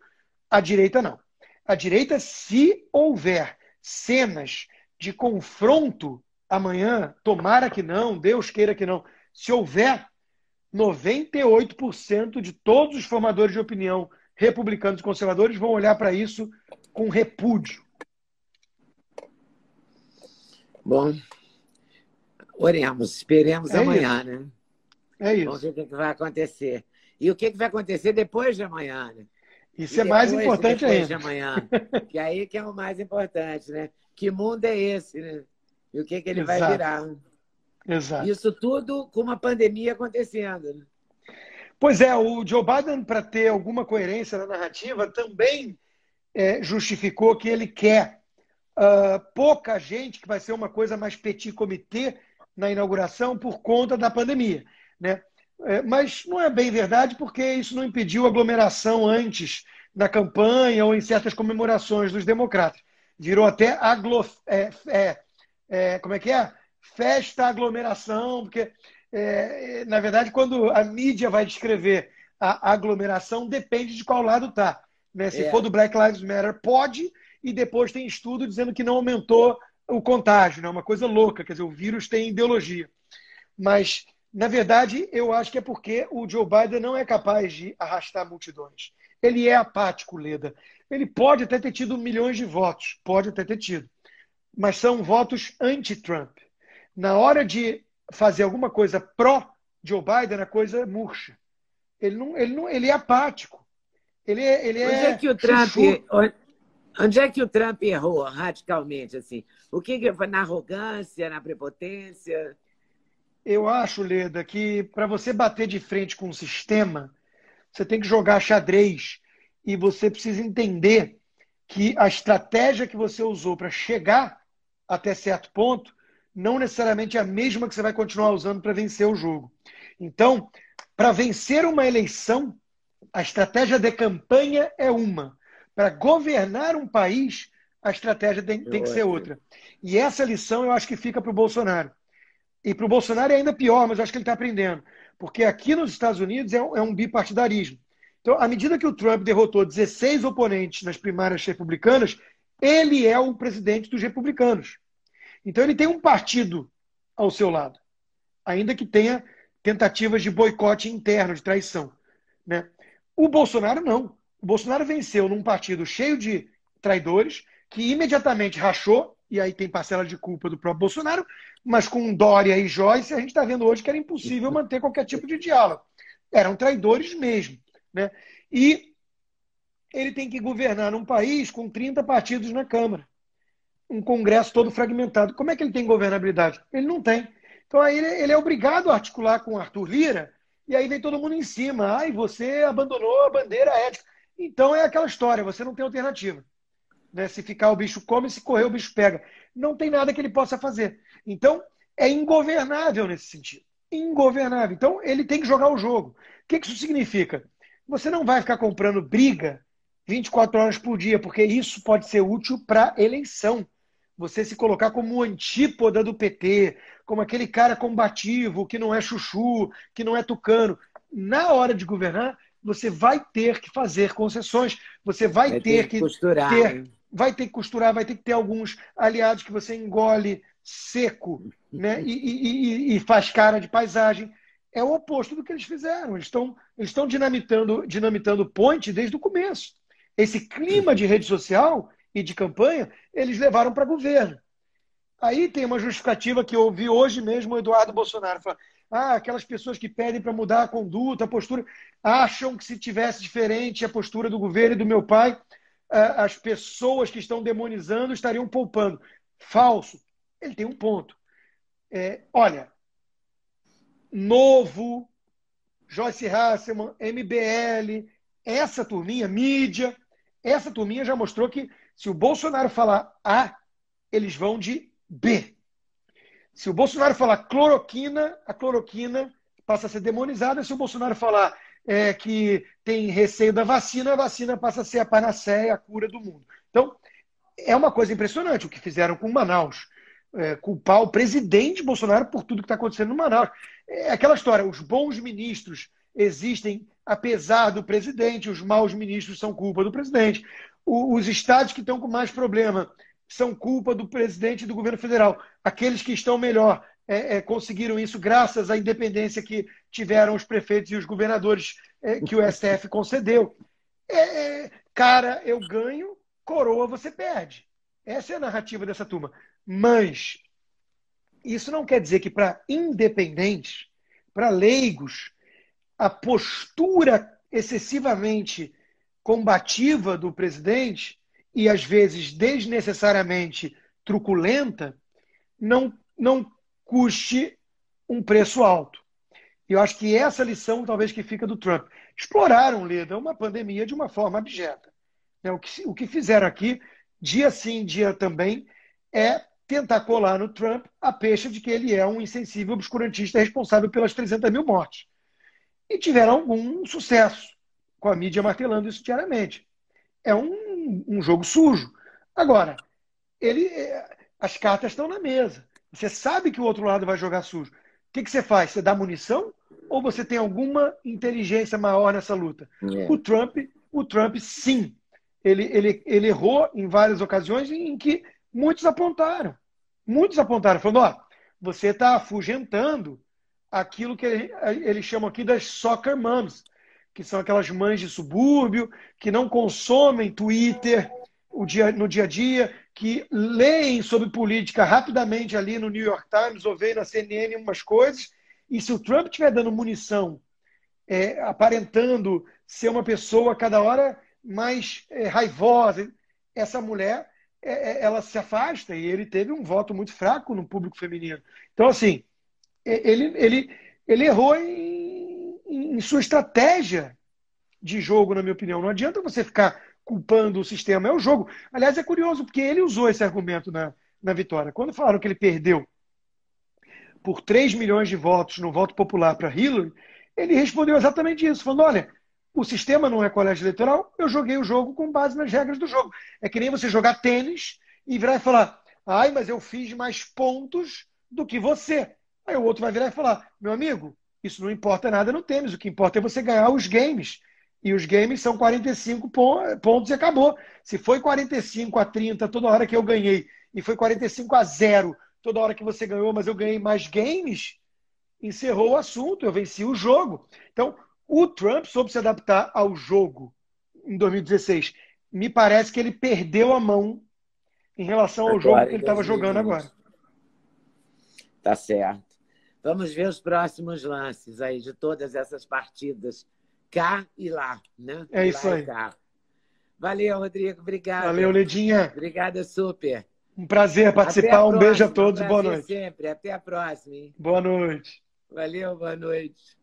A direita não. A direita, se houver cenas de confronto amanhã, tomara que não, Deus queira que não, se houver, 98% de todos os formadores de opinião republicanos e conservadores vão olhar para isso com repúdio. Bom, oremos, esperemos amanhã, isso. Né? É isso. Vamos ver o que vai acontecer. E o que vai acontecer depois de amanhã, né? Isso é mais importante ainda. Depois de amanhã. Que aí que é o mais importante, né? Que mundo é esse, né? E o que ele vai virar. Exato. Isso tudo com uma pandemia acontecendo. Né? Pois é, o Joe Biden, para ter alguma coerência na narrativa, também justificou que ele quer pouca gente, que vai ser uma coisa mais petit comité na inauguração por conta da pandemia. Né? Mas não é bem verdade, porque isso não impediu aglomeração antes na campanha ou em certas comemorações dos democratas. Virou até festa, aglomeração, porque, na verdade, quando a mídia vai descrever a aglomeração, depende de qual lado está. Né? Se for do Black Lives Matter, pode, e depois tem estudo dizendo que não aumentou o contágio. É, né? Uma coisa louca, quer dizer, o vírus tem ideologia. Mas Na verdade, eu acho que é porque o Joe Biden não é capaz de arrastar multidões. Ele é apático, Leda. Ele pode até ter tido milhões de votos, pode até ter tido, mas são votos anti-Trump. Na hora de fazer alguma coisa pró-Joe Biden, a coisa murcha. Ele é apático. Onde é que o Trump errou radicalmente? Assim? O que foi na arrogância, na prepotência? Eu acho, Leda, que para você bater de frente com o sistema, você tem que jogar xadrez e você precisa entender que a estratégia que você usou para chegar até certo ponto não necessariamente é a mesma que você vai continuar usando para vencer o jogo. Então, para vencer uma eleição, a estratégia de campanha é uma. Para governar um país, a estratégia tem que ser outra. E essa lição eu acho que fica para o Bolsonaro. E para o Bolsonaro é ainda pior, mas eu acho que ele está aprendendo. Porque aqui nos Estados Unidos é um bipartidarismo. Então, à medida que o Trump derrotou 16 oponentes nas primárias republicanas, ele é o presidente dos republicanos. Então, ele tem um partido ao seu lado, ainda que tenha tentativas de boicote interno, de traição, né? O Bolsonaro não. O Bolsonaro venceu num partido cheio de traidores, que imediatamente rachou, e aí tem parcela de culpa do próprio Bolsonaro, mas com Dória e Joyce, a gente está vendo hoje que era impossível manter qualquer tipo de diálogo. Eram traidores mesmo, né? E ele tem que governar num país com 30 partidos na Câmara, um Congresso todo fragmentado. Como é que ele tem governabilidade? Ele não tem. Então aí ele é obrigado a articular com Arthur Lira, e aí vem todo mundo em cima. Ai, você abandonou a bandeira ética. Então é aquela história, você não tem alternativa, né? Se ficar o bicho come, se correr o bicho pega. Não tem nada que ele possa fazer. Então é ingovernável nesse sentido. Ingovernável. Então ele tem que jogar o jogo. O que isso significa? Você não vai ficar comprando briga 24 horas por dia, porque isso pode ser útil para eleição. Você se colocar como antípoda do PT, como aquele cara combativo, que não é chuchu, que não é tucano. Na hora de governar, você vai ter que fazer concessões, você vai ter que costurar, vai ter que costurar, vai ter que ter alguns aliados que você engole seco, né? e faz cara de paisagem. É o oposto do que eles fizeram. Eles estão dinamitando o ponte desde o começo. Esse clima de rede social e de campanha, eles levaram para governo. Aí tem uma justificativa que eu ouvi hoje mesmo o Eduardo Bolsonaro falar. Ah, aquelas pessoas que pedem para mudar a conduta, a postura, acham que se tivesse diferente a postura do governo e do meu pai, as pessoas que estão demonizando estariam poupando. Falso. Ele tem um ponto. Olha, Novo, Joyce Hasselman, MBL, essa turminha, mídia, essa turminha já mostrou que se o Bolsonaro falar A, eles vão de B. Se o Bolsonaro falar cloroquina, a cloroquina passa a ser demonizada. Se o Bolsonaro falar que tem receio da vacina, a vacina passa a ser a panaceia, a cura do mundo. Então, é uma coisa impressionante o que fizeram com Manaus. Culpar o presidente Bolsonaro por tudo que está acontecendo no Manaus. É aquela história, os bons ministros existem apesar do presidente, os maus ministros são culpa do presidente. Os estados que estão com mais problema são culpa do presidente e do governo federal. Aqueles que estão melhor conseguiram isso graças à independência que tiveram os prefeitos e os governadores que o STF concedeu. Cara, eu ganho, coroa você perde. Essa é a narrativa dessa turma. Mas isso não quer dizer que para independentes, para leigos, a postura excessivamente combativa do presidente e às vezes desnecessariamente truculenta, não custe um preço alto. Eu acho que essa lição talvez que fica do Trump. Exploraram, Leda, uma pandemia de uma forma abjeta. O que fizeram aqui, dia sim, dia também, é tentar colar no Trump a peixe de que ele é um insensível obscurantista responsável pelas 300 mil mortes. E tiveram algum sucesso, com a mídia martelando isso diariamente. É um jogo sujo. Agora, as cartas estão na mesa. Você sabe que o outro lado vai jogar sujo. O que você faz? Você dá munição? Ou você tem alguma inteligência maior nessa luta? É. O Trump, sim. Ele errou em várias ocasiões em que muitos apontaram. Falando, ó, você está afugentando aquilo que eles chamam aqui das soccer moms, que são aquelas mães de subúrbio, que não consomem Twitter no dia a dia, que leem sobre política rapidamente ali no New York Times ou veem na CNN umas coisas, e se o Trump estiver dando munição, aparentando ser uma pessoa cada hora mais raivosa, essa mulher, ela se afasta, e ele teve um voto muito fraco no público feminino. Então, assim, ele errou em sua estratégia de jogo, na minha opinião. Não adianta você ficar culpando o sistema, é o jogo. Aliás, é curioso, porque ele usou esse argumento na vitória. Quando falaram que ele perdeu por 3 milhões de votos no voto popular para Hillary, ele respondeu exatamente isso, falando, olha, o sistema não é colégio eleitoral, eu joguei o jogo com base nas regras do jogo. É que nem você jogar tênis e virar e falar, ai, mas eu fiz mais pontos do que você. Aí o outro vai virar e falar, meu amigo, isso não importa nada no tênis, o que importa é você ganhar os games. E os games são 45 pontos e acabou. Se foi 45-30 toda hora que eu ganhei, e foi 45-0 toda hora que você ganhou, mas eu ganhei mais games, encerrou o assunto, eu venci o jogo. Então, o Trump soube se adaptar ao jogo em 2016. Me parece que ele perdeu a mão em relação ao jogo que ele estava jogando agora. Tá certo. Vamos ver os próximos lances aí de todas essas partidas. Cá e lá, né? É isso aí. Valeu, Rodrigo. Obrigado. Valeu, Ledinha. Obrigada, super. Um prazer participar. Um beijo a todos. Boa noite. Sempre. Até a próxima. Hein? Boa noite. Valeu, boa noite.